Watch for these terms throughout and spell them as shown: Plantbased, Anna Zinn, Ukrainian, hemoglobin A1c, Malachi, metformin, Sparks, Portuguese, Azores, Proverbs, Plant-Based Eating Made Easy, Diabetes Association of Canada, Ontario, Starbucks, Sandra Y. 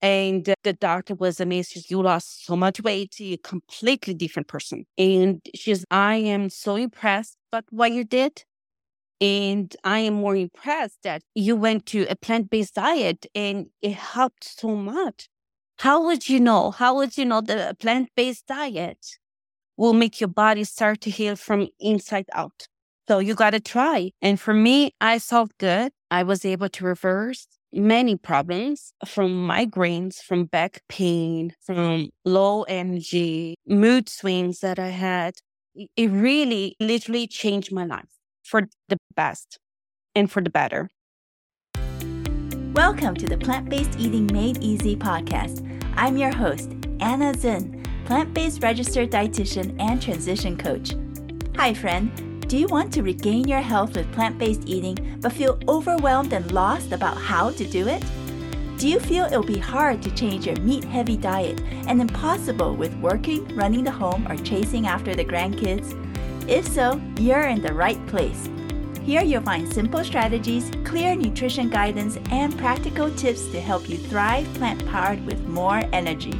And the doctor was amazed. You lost so much weight. You're a completely different person. And she's, I am so impressed by what you did. And I am more impressed that you went to a plant-based diet and it helped so much. How would you know? How would you know that a plant-based diet will make your body start to heal from inside out? So you got to try. And for me, I felt good. I was able to reverse many problems, from migraines, from back pain, from low energy, mood swings that I had. It really literally changed my life for the best and for the better. Welcome to the Plant-Based Eating Made Easy podcast. I'm your host, Anna Zinn, plant-based registered dietitian and transition coach. Hi, friend. Do you want to regain your health with plant-based eating but feel overwhelmed and lost about how to do it? Do you feel it'll be hard to change your meat-heavy diet and impossible with working, running the home, or chasing after the grandkids? If so, you're in the right place. Here you'll find simple strategies, clear nutrition guidance, and practical tips to help you thrive plant-powered with more energy.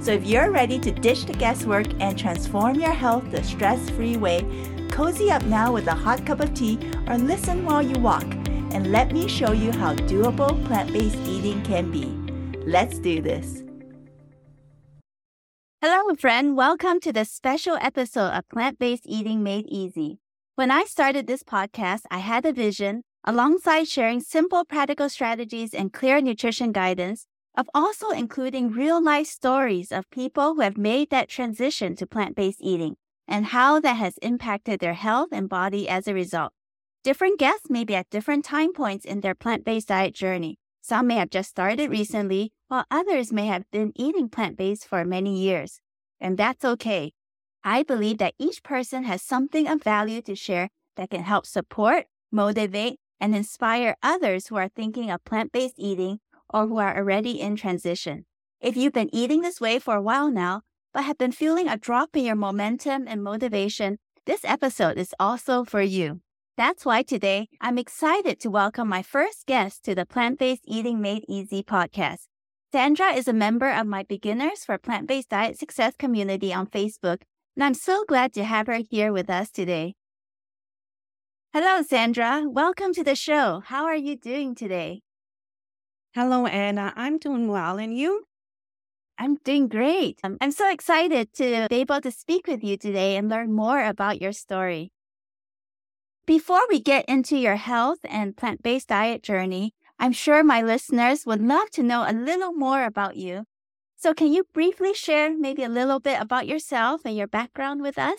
So if you're ready to ditch the guesswork and transform your health the stress-free way, cozy up now with a hot cup of tea or listen while you walk, and let me show you how doable plant-based eating can be. Let's do this. Hello, friend. Welcome to this special episode of Plant-Based Eating Made Easy. When I started this podcast, I had a vision, alongside sharing simple practical strategies and clear nutrition guidance, of also including real-life stories of people who have made that transition to plant-based eating, and how that has impacted their health and body as a result. Different guests may be at different time points in their plant-based diet journey. Some may have just started recently, while others may have been eating plant-based for many years. And that's okay. I believe that each person has something of value to share that can help support, motivate, and inspire others who are thinking of plant-based eating or who are already in transition. If you've been eating this way for a while now, but have been feeling a drop in your momentum and motivation, this episode is also for you. That's why today I'm excited to welcome my first guest to the Plant-Based Eating Made Easy podcast. Sandra is a member of my Beginners for Plant-Based Diet Success community on Facebook, and I'm so glad to have her here with us today. Hello, Sandra. Welcome to the show. How are you doing today? Hello, Anna. I'm doing well, and you? I'm doing great. I'm so excited to be able to speak with you today and learn more about your story. Before we get into your health and plant-based diet journey, I'm sure my listeners would love to know a little more about you. So can you briefly share maybe a little bit about yourself and your background with us?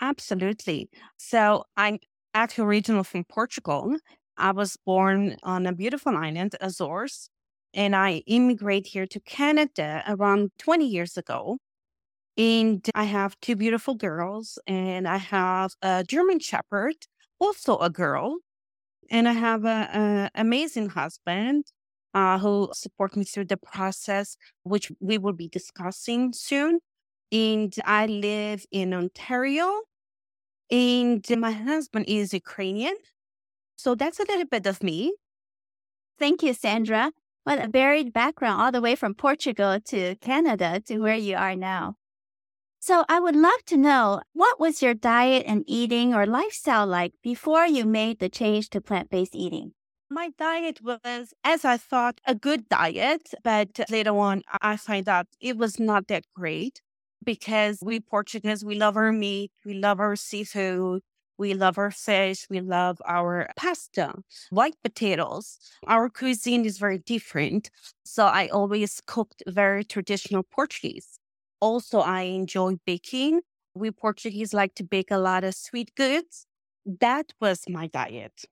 Absolutely. So I'm actually originally from Portugal. I was born on a beautiful island, Azores. And I immigrated here to Canada around 20 years ago. And I have two beautiful girls, and I have a German Shepherd, also a girl. And I have an amazing husband who supports me through the process, which we will be discussing soon. And I live in Ontario, and my husband is Ukrainian. So that's a little bit of me. Thank you, Sandra. What a varied background, all the way from Portugal to Canada to where you are now. So I would love to know, what was your diet and eating or lifestyle like before you made the change to plant-based eating? My diet was, as I thought, a good diet, but later on I find out it was not that great, because we Portuguese, we love our meat, we love our seafood. We love our fish. We love our pasta, white potatoes. Our cuisine is very different. So I always cooked very traditional Portuguese. Also, I enjoy baking. We Portuguese like to bake a lot of sweet goods. That was my diet.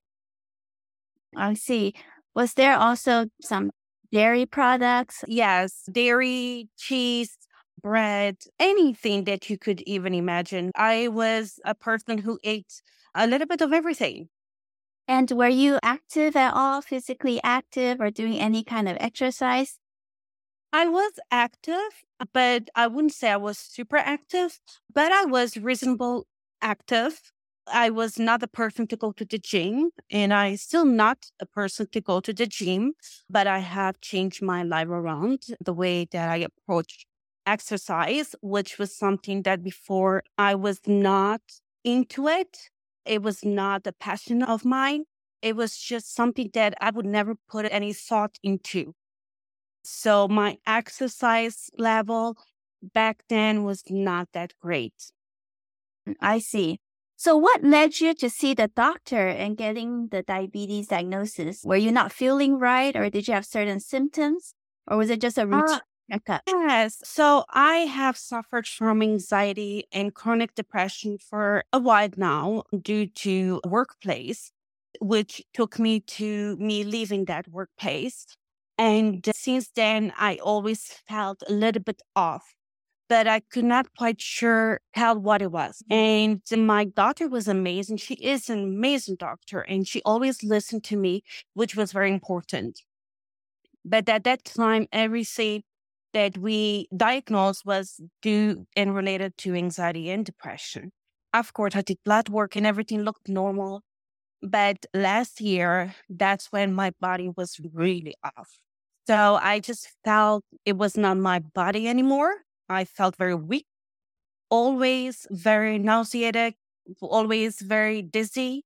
I see. Was there also some dairy products? Yes, dairy, cheese, bread, anything that you could even imagine. I was a person who ate a little bit of everything. And were you active at all, physically active or doing any kind of exercise? I was active, but I wouldn't say I was super active, but I was reasonable active. I was not the person to go to the gym, and I still not a person to go to the gym, but I have changed my life around the way that I approach exercise, which was something that before I was not into it. It was not a passion of mine. It was just something that I would never put any thought into. So my exercise level back then was not that great. I see. So what led you to see the doctor and getting the diabetes diagnosis? Were you not feeling right, or did you have certain symptoms, or was it just a routine checkup? Yes. So I have suffered from anxiety and chronic depression for a while now due to workplace, which took me to me leaving that workplace. And since then, I always felt a little bit off, but I could not quite sure tell what it was. And my doctor was amazing. She is an amazing doctor, and she always listened to me, which was very important. But at that time, everything that we diagnosed was due and related to anxiety and depression. Of course, I did blood work and everything looked normal. But last year, that's when my body was really off. So I just felt it was not my body anymore. I felt very weak, always very nauseated, always very dizzy,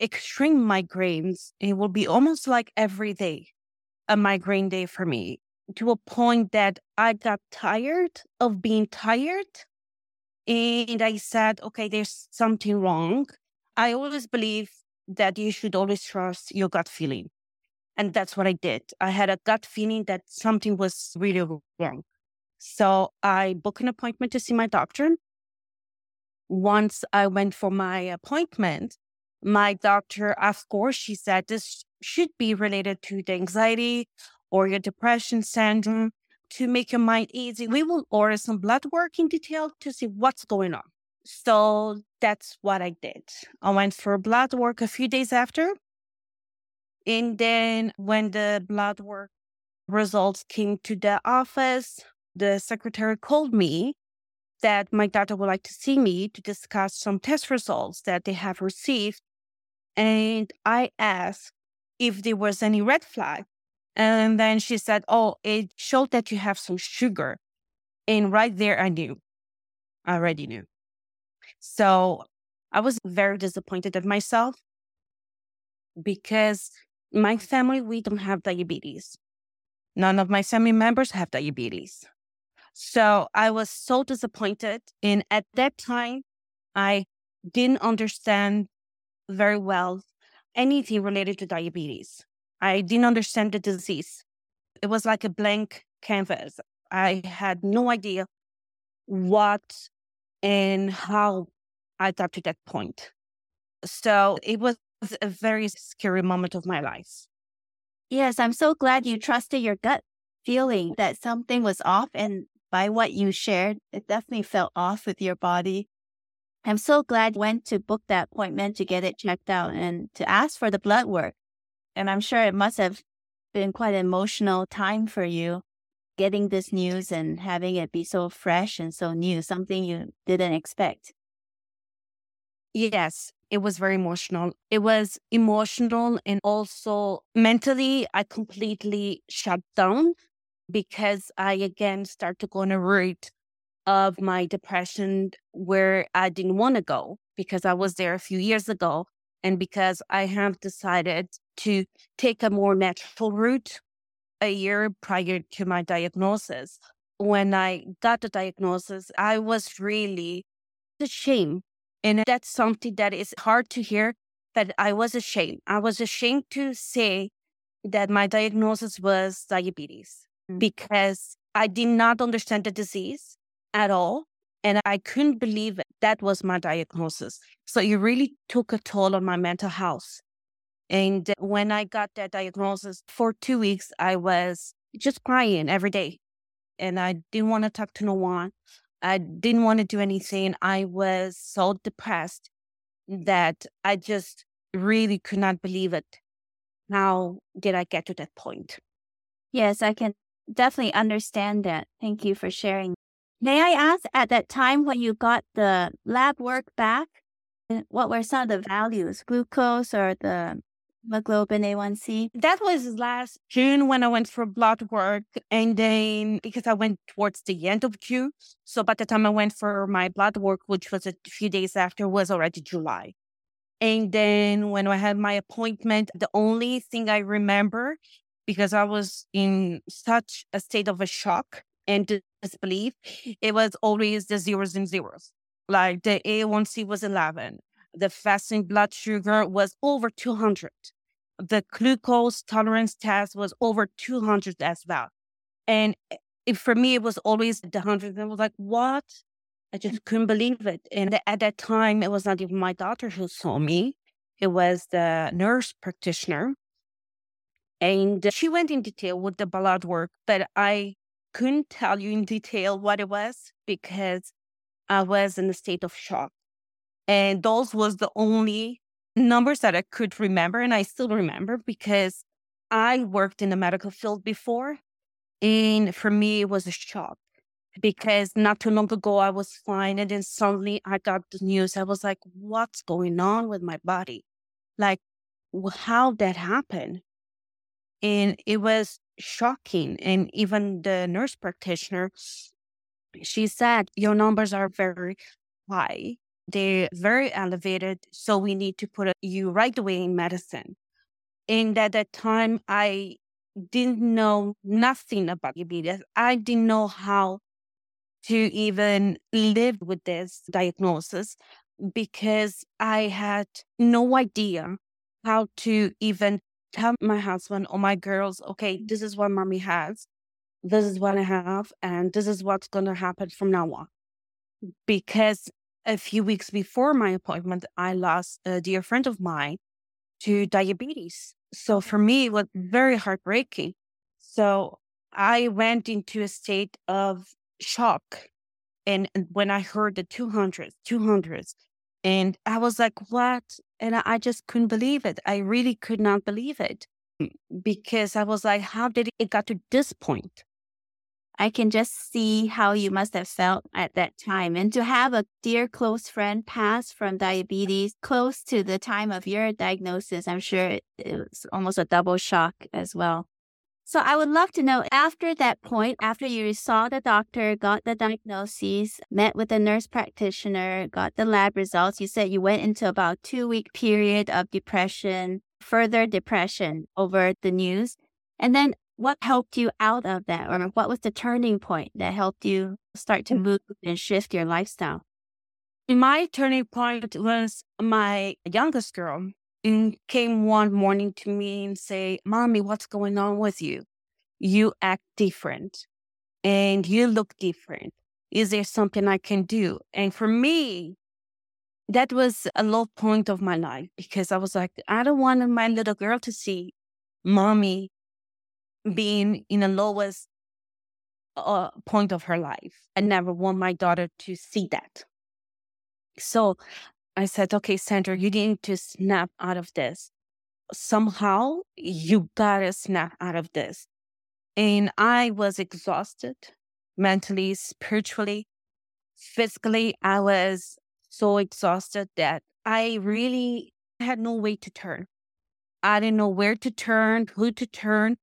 extreme migraines. It will be almost like every day a migraine day for me, to a point that I got tired of being tired. And I said, okay, there's something wrong. I always believe that you should always trust your gut feeling. And that's what I did. I had a gut feeling that something was really wrong. So I booked an appointment to see my doctor. Once I went for my appointment, my doctor, of course, she said this should be related to the anxiety or your depression syndrome. To make your mind easy, we will order some blood work in detail to see what's going on. So that's what I did. I went for blood work a few days after. And then when the blood work results came to the office, the secretary called me that my doctor would like to see me to discuss some test results that they have received. And I asked if there was any red flag. And then she said, oh, it showed that you have some sugar. And right there, I knew. I already knew. So I was very disappointed at myself because my family, we don't have diabetes. None of my family members have diabetes. So I was so disappointed. And at that time, I didn't understand very well anything related to diabetes. I didn't understand the disease. It was like a blank canvas. I had no idea what and how I got to that point. So it was a very scary moment of my life. Yes, I'm so glad you trusted your gut feeling that something was off. And by what you shared, it definitely felt off with your body. I'm so glad you went to book that appointment to get it checked out and to ask for the blood work. And I'm sure it must have been quite an emotional time for you, getting this news and having it be so fresh and so new, something you didn't expect. Yes, it was very emotional. It was emotional, and also mentally, I completely shut down because I again started to go on a route of my depression where I didn't want to go because I was there a few years ago and because I have decided to take a more natural route. A year prior to my diagnosis, when I got the diagnosis, I was really ashamed. And that's something that is hard to hear, but I was ashamed. I was ashamed to say that my diagnosis was diabetes because I did not understand the disease at all. And I couldn't believe that was my diagnosis. So it really took a toll on my mental health. And when I got that diagnosis, for 2 weeks, I was just crying every day. And I didn't want to talk to no one. I didn't want to do anything. I was so depressed that I just really could not believe it. How did I get to that point? Yes, I can definitely understand that. Thank you for sharing. May I ask, at that time when you got the lab work back, What were some of the values, glucose or the hemoglobin A1c? That was last June when I went for blood work. And then because I went towards the end of June. So by the time I went for my blood work, which was a few days after, was already July. And then when I had my appointment, the only thing I remember, because I was in such a state of a shock and disbelief, it was always the zeros and zeros. Like the A1C was 11. The fasting blood sugar was over 200. The glucose tolerance test was over 200 as well. And for me, it was always the 100. I was like, what? I just couldn't believe it. And at that time, it was not even my doctor who saw me. It was the nurse practitioner. And she went in detail with the blood work, but I couldn't tell you in detail what it was because I was in a state of shock. And those was the only numbers that I could remember. And I still remember because I worked in the medical field before. And for me, it was a shock because not too long ago, I was fine. And then suddenly I got the news. I was like, what's going on with my body? Like, how that happened? And it was shocking. And even the nurse practitioner, she said, your numbers are very high. They're very elevated, so we need to put you right away in medicine. And at that time, I didn't know nothing about diabetes. I didn't know how to even live with this diagnosis because I had no idea how to even tell my husband or my girls, okay, this is what mommy has, this is what I have, and this is what's going to happen from now on. Because a few weeks before my appointment, I lost a dear friend of mine to diabetes. So for me, it was very heartbreaking. So I went into a state of shock. And when I heard the 200s, and I was like, what? And I just couldn't believe it. I really could not believe it because I was like, how did it got to this point? I can just see how you must have felt at that time. And to have a dear close friend pass from diabetes close to the time of your diagnosis, I'm sure it's almost a double shock as well. So I would love to know, after that point, after you saw the doctor, got the diagnosis, met with the nurse practitioner, got the lab results, you said you went into about 2-week period of depression, further depression over the news. And then what helped you out of that? Or what was the turning point that helped you start to move and shift your lifestyle? My turning point was my youngest girl came one morning to me and say, Mommy, what's going on with you? You act different and you look different. Is there something I can do? And for me, that was a low point of my life because I was like, I don't want my little girl to see Mommy being in the lowest point of her life. I never want my daughter to see that. So I said, okay, Sandra, you need to snap out of this. Somehow you gotta snap out of this. And I was exhausted mentally, spiritually, physically. I was so exhausted that I really had no way to turn. I didn't know where to turn, who to turn.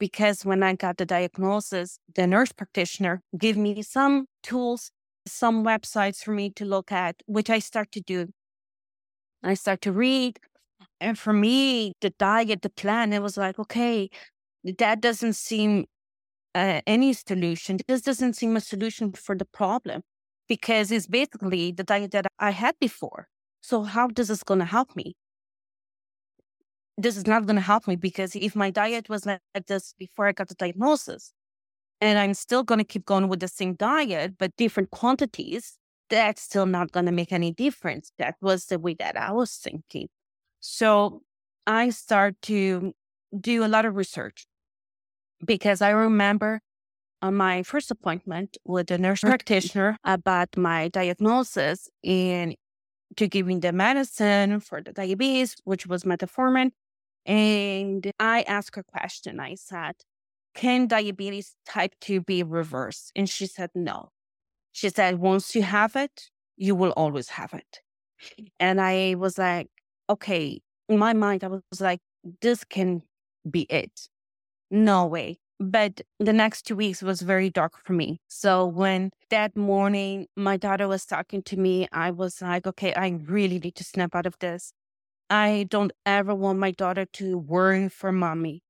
Because when I got the diagnosis, the nurse practitioner gave me some tools, some websites for me to look at, which I start to do. I start to read. And for me, the diet, the plan, it was like, okay, that doesn't seem any solution. This doesn't seem a solution for the problem because it's basically the diet that I had before. So how is this going to help me? This is not going to help me because if my diet was like this before I got the diagnosis and I'm still going to keep going with the same diet, but different quantities, that's still not going to make any difference. That was the way that I was thinking. So I started to do a lot of research because I remember on my first appointment with the nurse practitioner about my diagnosis and to give me the medicine for the diabetes, which was metformin. And I asked her a question. I said, can diabetes type 2 be reversed? And she said, no. She said, once you have it, you will always have it. And I was like, okay, in my mind, I was like, this can be it. No way. But the next 2 weeks was very dark for me. So when that morning my daughter was talking to me, I was like, okay, I really need to snap out of this. I don't ever want my daughter to worry for mommy.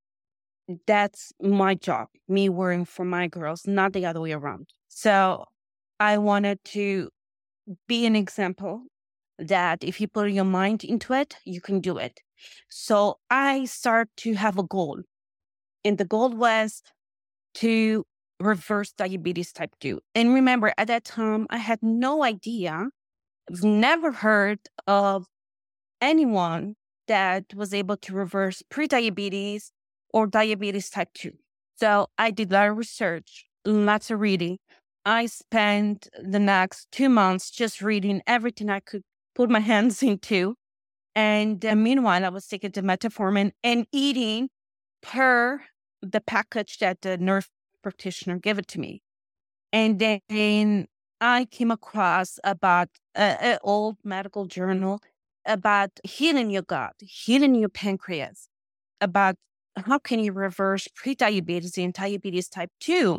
That's my job, me worrying for my girls, not the other way around. So I wanted to be an example that if you put your mind into it, you can do it. So I start to have a goal. And the goal was to reverse diabetes type 2. And remember, at that time, I had no idea. I've never heard of anyone that was able to reverse pre-diabetes or diabetes type 2. So I did a lot of research, lots of reading. I spent the next 2 months just reading everything I could put my hands into. And meanwhile, I was taking the metformin and eating per the package that the nurse practitioner gave it to me. And then I came across about an old medical journal about healing your gut, healing your pancreas, about how can you reverse pre-diabetes and diabetes type 2.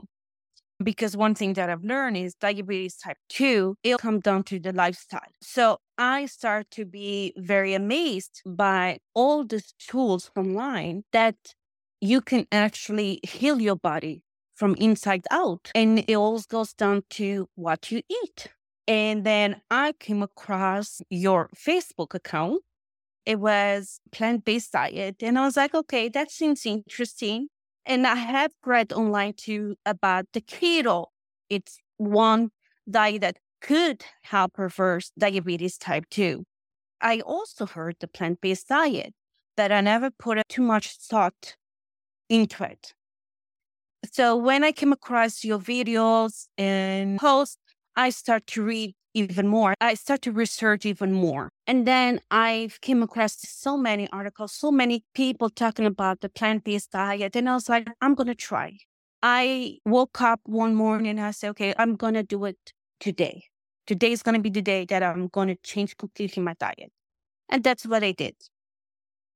Because one thing that I've learned is diabetes type 2, it'll come down to the lifestyle. So I start to be very amazed by all these tools online that you can actually heal your body from inside out. And it all goes down to what you eat. And then I came across your Facebook account. It was plant-based diet. And I was like, okay, that seems interesting. And I have read online too about the keto. It's one diet that could help reverse diabetes type 2. I also heard the plant-based diet, but I never put too much thought into it. So when I came across your videos and posts, I start to read even more. I start to research even more. And then I came across so many articles, so many people talking about the plant-based diet. And I was like, I'm going to try. I woke up one morning and I said, okay, I'm going to do it today. Today is going to be the day that I'm going to change completely my diet. And that's what I did.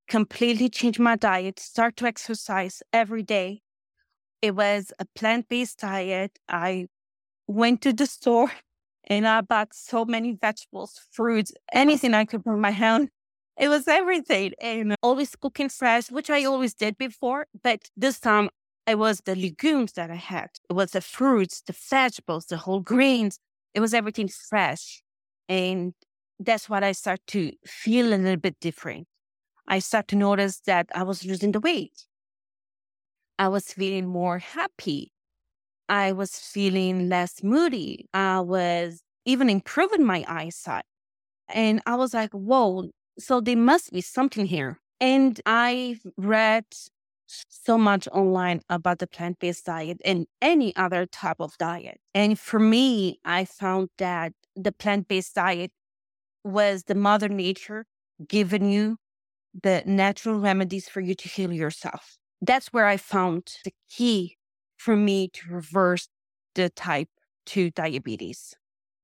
Completely change my diet, start to exercise every day. It was a plant-based diet. I went to the store and I bought so many vegetables, fruits, anything I could put my hand. It was everything. And always cooking fresh, which I always did before. But this time, it was the legumes that I had. It was the fruits, the vegetables, the whole grains. It was everything fresh. And that's what I start to feel a little bit different. I start to notice that I was losing the weight. I was feeling more happy. I was feeling less moody. I was even improving my eyesight. And I was like, whoa, so there must be something here. And I read so much online about the plant-based diet and any other type of diet. And for me, I found that the plant-based diet was the Mother Nature giving you the natural remedies for you to heal yourself. That's where I found the key for me to reverse the type 2 diabetes.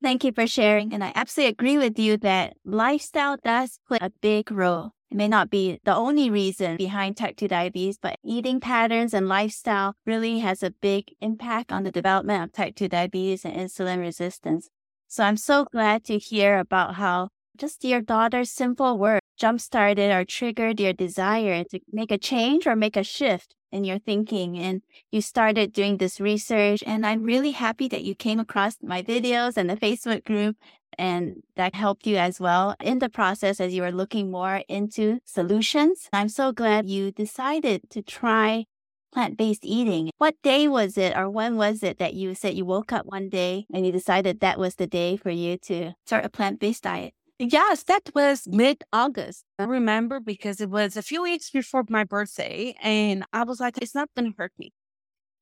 Thank you for sharing. And I absolutely agree with you that lifestyle does play a big role. It may not be the only reason behind type 2 diabetes, but eating patterns and lifestyle really has a big impact on the development of type 2 diabetes and insulin resistance. So I'm so glad to hear about how just your daughter's simple words jump-started or triggered your desire to make a change or make a shift in your thinking, and you started doing this research. And I'm really happy that you came across my videos and the Facebook group, and that helped you as well in the process as you were looking more into solutions. I'm so glad you decided to try plant-based eating. What day was it, or when was it that you said you woke up one day and you decided that was the day for you to start a plant-based diet? Yes, that was mid-August. I remember because it was a few weeks before my birthday, and I was like, it's not going to hurt me.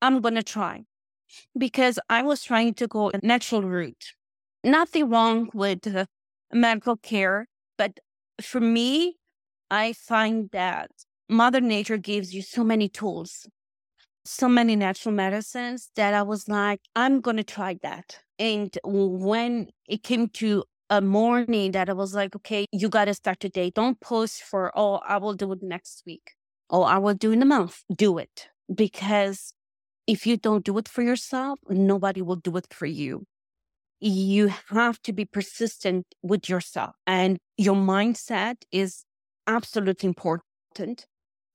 I'm going to try, because I was trying to go a natural route. Nothing wrong with medical care, but for me, I find that Mother Nature gives you so many tools, so many natural medicines that I was like, I'm going to try that. And when it came to a morning that I was like, okay, you got to start today. Don't push for, oh, I will do it next week. Oh, I will do it in a month. Do it. Because if you don't do it for yourself, nobody will do it for you. You have to be persistent with yourself. And your mindset is absolutely important.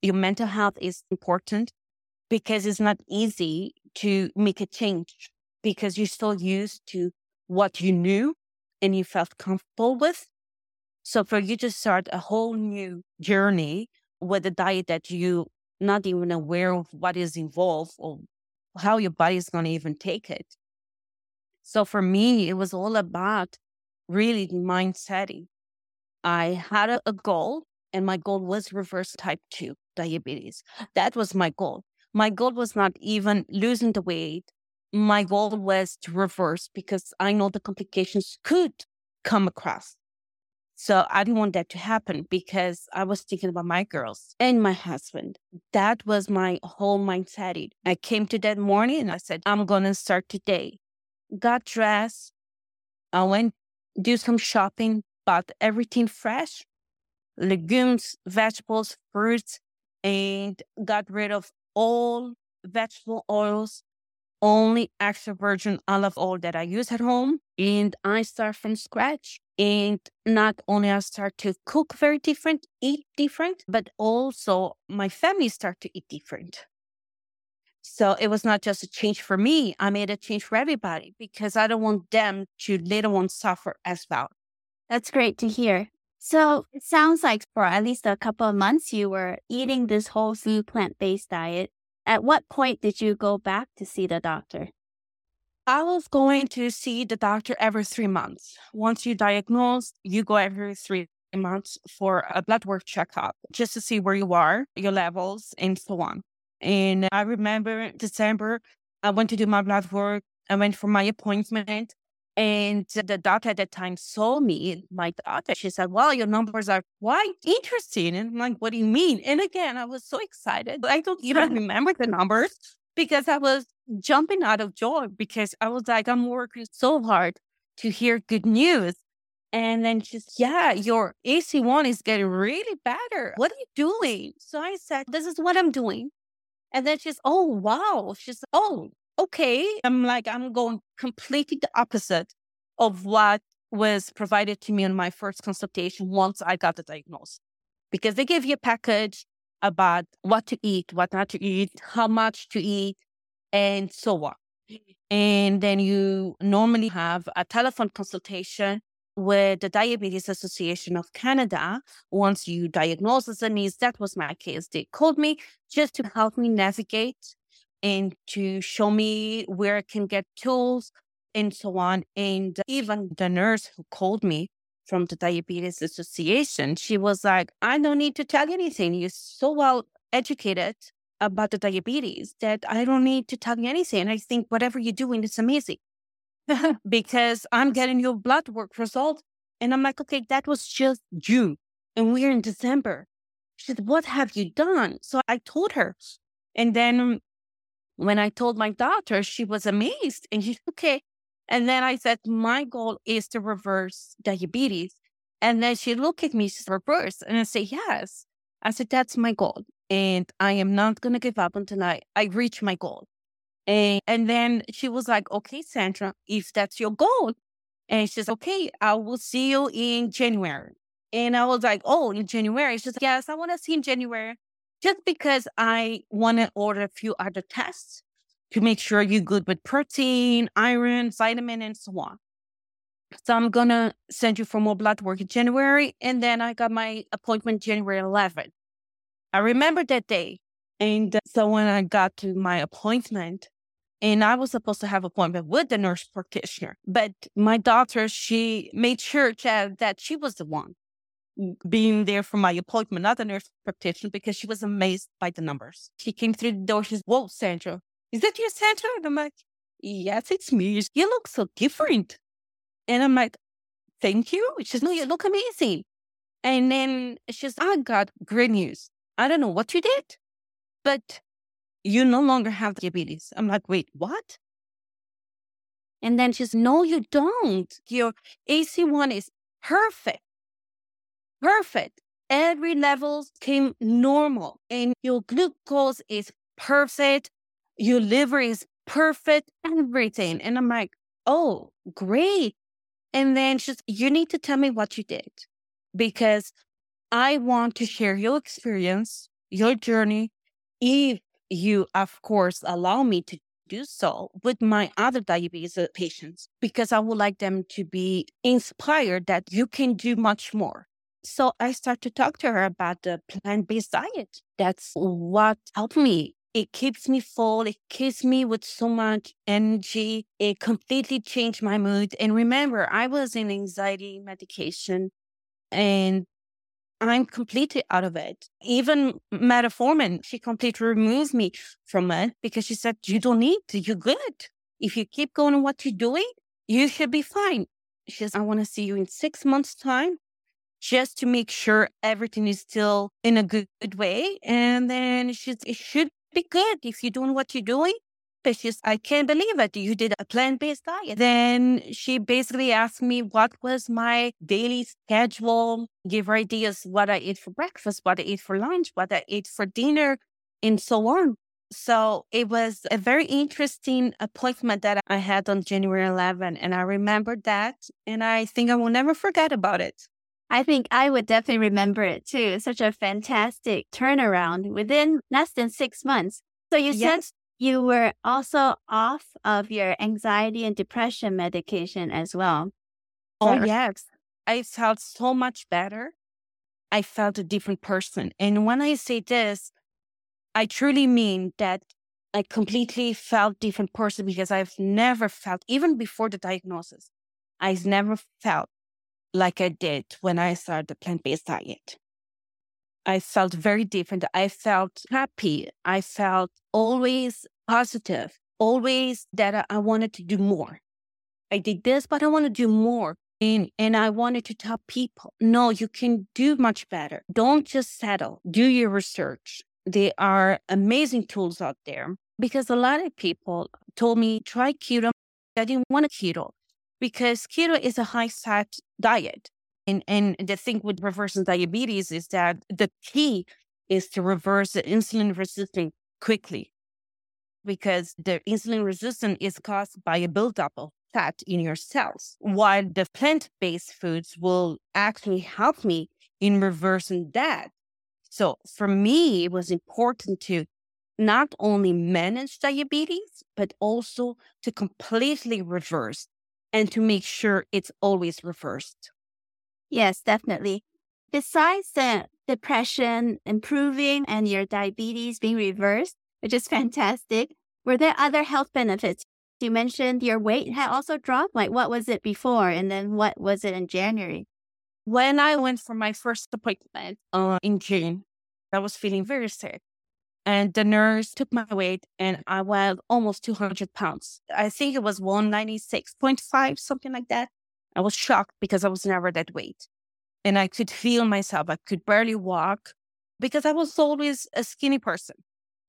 Your mental health is important because it's not easy to make a change because you're still used to what you knew and you felt comfortable with. So for you to start a whole new journey with a diet that you're not even aware of what is involved or how your body is going to even take it. So for me, it was all about really mind setting. I had a goal, and my goal was reverse type 2 diabetes. That was my goal. My goal was not even losing the weight. My goal was to reverse because I know the complications could come across. So I didn't want that to happen because I was thinking about my girls and my husband. That was my whole mindset. I came to that morning and I said, I'm going to start today. Got dressed. I went do some shopping, bought everything fresh, legumes, vegetables, fruits, and got rid of all vegetable oils, only extra virgin olive oil that I use at home. And I start from scratch. And not only I start to cook very different, eat different, but also my family start to eat different. So it was not just a change for me. I made a change for everybody because I don't want them to later on suffer as well. That's great to hear. So it sounds like for at least a couple of months, you were eating this whole food plant-based diet. At what point did you go back to see the doctor? I was going to see the doctor every 3 months. Once you're diagnosed, you go every 3 months for a blood work checkup just to see where you are, your levels, and so on. And I remember in December, I went to do my blood work. I went for my appointment. And the doctor at that time saw me, my daughter. She said, well, your numbers are quite interesting. And I'm like, what do you mean? And again, I was so excited. I don't even remember the numbers because I was jumping out of joy because I was like, I'm working so hard to hear good news. And then she said, yeah, your AC1 is getting really better. What are you doing? So I said, this is what I'm doing. And then she's, oh, wow. She's, oh, okay. I'm like, I'm going completely the opposite of what was provided to me on my first consultation once I got the diagnosis. Because they give you a package about what to eat, what not to eat, how much to eat, and so on. And then you normally have a telephone consultation with the Diabetes Association of Canada. Once you diagnose the disease, that was my case. They called me just to help me navigate and to show me where I can get tools and so on. And even the nurse who called me from the Diabetes Association, she was like, I don't need to tell you anything. You're so well educated about the diabetes that I don't need to tell you anything. And I think whatever you're doing is amazing because I'm getting your blood work result. And I'm like, okay, that was just June and we're in December. She said, what have you done? So I told her. And then when I told my daughter, she was amazed. And she said, okay. And then I said, my goal is to reverse diabetes. And then she looked at me, she said, reverse. And I said, yes. I said, that's my goal. And I am not going to give up until I reach my goal. And then she was like, okay, Sandra, if that's your goal. And she said, okay, I will see you in January. And I was like, oh, in January? She said, yes, I want to see you in January. Just because I want to order a few other tests to make sure you're good with protein, iron, vitamin, and so on. So I'm going to send you for more blood work in January. And then I got my appointment January 11th. I remember that day. And so when I got to my appointment, and I was supposed to have an appointment with the nurse practitioner, but my daughter, she made sure that she was the one being there for my appointment, not a nurse practitioner, because she was amazed by the numbers. She came through the door. She said, whoa, Sandra, is that you, Sandra? And I'm like, yes, it's me. Said, you look so different. And I'm like, thank you. She says, no, you look amazing. And then she says, I got great news. I don't know what you did, but you no longer have diabetes. I'm like, wait, what? And then she's, no, you don't. Your AC1 is perfect. Perfect. Every level came normal. And your glucose is perfect. Your liver is perfect. Everything. And I'm like, oh, great. And then she's, you need to tell me what you did, because I want to share your experience, your journey, if you, of course, allow me to do so with my other diabetes patients, because I would like them to be inspired that you can do much more. So I start to talk to her about the plant-based diet. That's what helped me. It keeps me full. It keeps me with so much energy. It completely changed my mood. And remember, I was in anxiety medication and I'm completely out of it. Even metformin, she completely removes me from it because she said, you don't need to. You're good. If you keep going what you're doing, you should be fine. She says, I want to see you in 6 months' time just to make sure everything is still in a good way. And then she says, it should be good if you're doing what you're doing. But she says, I can't believe it. You did a plant-based diet. Then she basically asked me what was my daily schedule, give her ideas what I eat for breakfast, what I eat for lunch, what I eat for dinner, and so on. So it was a very interesting appointment that I had on January 11. And I remembered that. And I think I will never forget about it. I think I would definitely remember it too. Such a fantastic turnaround within less than 6 months. So you said you were also off of your anxiety and depression medication as well. Oh, yes. I felt so much better. I felt a different person. And when I say this, I truly mean that I completely felt different person, because I've never felt, even before the diagnosis, I've never felt like I did when I started the plant-based diet. I felt very different. I felt happy. I felt always positive, always that I wanted to do more. I did this, but I want to do more. And I wanted to tell people, no, you can do much better. Don't just settle. Do your research. There are amazing tools out there, because a lot of people told me, try keto. I didn't want a keto, because keto is a high-fat diet. And the thing with reversing diabetes is that the key is to reverse the insulin resistance quickly, because the insulin resistance is caused by a buildup of fat in your cells, while the plant-based foods will actually help me in reversing that. So for me, it was important to not only manage diabetes, but also to completely reverse, and to make sure it's always reversed. Yes, definitely. Besides the depression improving and your diabetes being reversed, which is fantastic, were there other health benefits? You mentioned your weight had also dropped. Like, what was it before? And then what was it in January? When I went for my first appointment in June, I was feeling very sick. And the nurse took my weight and I weighed almost 200 pounds. I think it was 196.5, something like that. I was shocked because I was never that weight. And I could feel myself. I could barely walk because I was always a skinny person.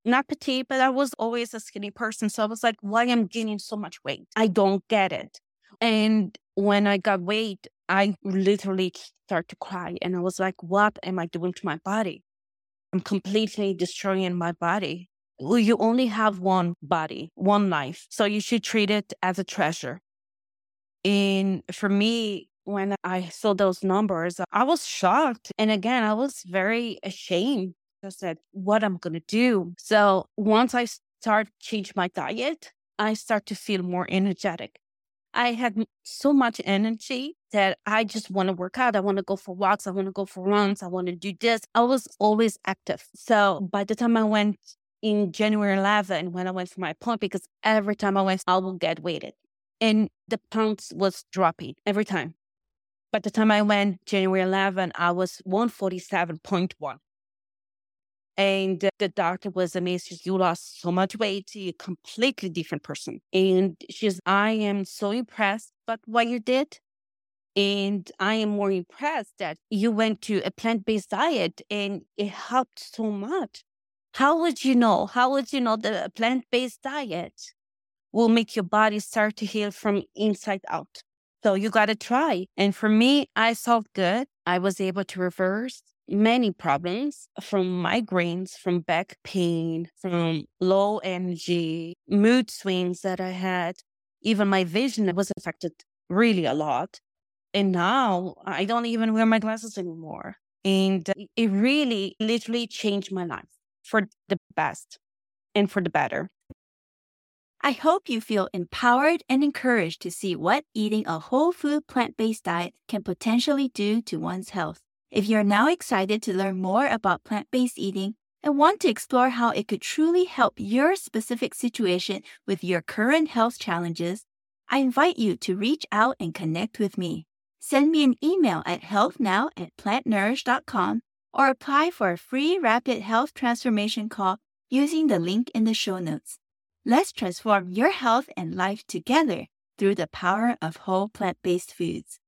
Not petite, but I was always a skinny person. So I was like, why am I gaining so much weight? I don't get it. And when I got weight, I literally started to cry. And I was like, what am I doing to my body? I'm completely destroying my body. Well, you only have one body, one life. So you should treat it as a treasure. And for me, when I saw those numbers, I was shocked. And again, I was very ashamed. I said, what am I going to do? So once I start to change my diet, I start to feel more energetic. I had so much energy that I just want to work out. I want to go for walks. I want to go for runs. I want to do this. I was always active. So by the time I went in January 11, when I went for my appointment, because every time I went, I would get weighted. And the pounds was dropping every time. By the time I went January 11, I was 147.1. And the doctor was amazed. She said, you lost so much weight. You're a completely different person. And she says, I am so impressed by what you did. And I am more impressed that you went to a plant-based diet and it helped so much. How would you know? How would you know the plant-based diet? will make your body start to heal from inside out. So you got to try. And for me, I felt good. I was able to reverse many problems, from migraines, from back pain, from low energy, mood swings that I had. Even my vision was affected really a lot. And now I don't even wear my glasses anymore. And it really literally changed my life for the best and for the better. I hope you feel empowered and encouraged to see what eating a whole food plant-based diet can potentially do to one's health. If you're now excited to learn more about plant-based eating and want to explore how it could truly help your specific situation with your current health challenges, I invite you to reach out and connect with me. Send me an email at healthnow@plantnourish.com or apply for a free rapid health transformation call using the link in the show notes. Let's transform your health and life together through the power of whole plant-based foods.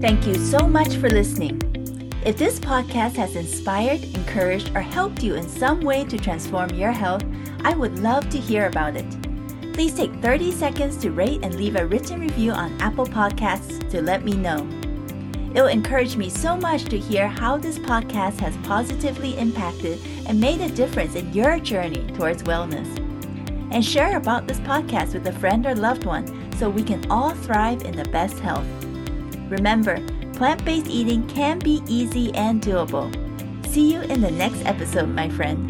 Thank you so much for listening. If this podcast has inspired, encouraged, or helped you in some way to transform your health, I would love to hear about it. Please take 30 seconds to rate and leave a written review on Apple Podcasts to let me know. It will encourage me so much to hear how this podcast has positively impacted and made a difference in your journey towards wellness. And share about this podcast with a friend or loved one so we can all thrive in the best health. Remember, plant-based eating can be easy and doable. See you in the next episode, my friend.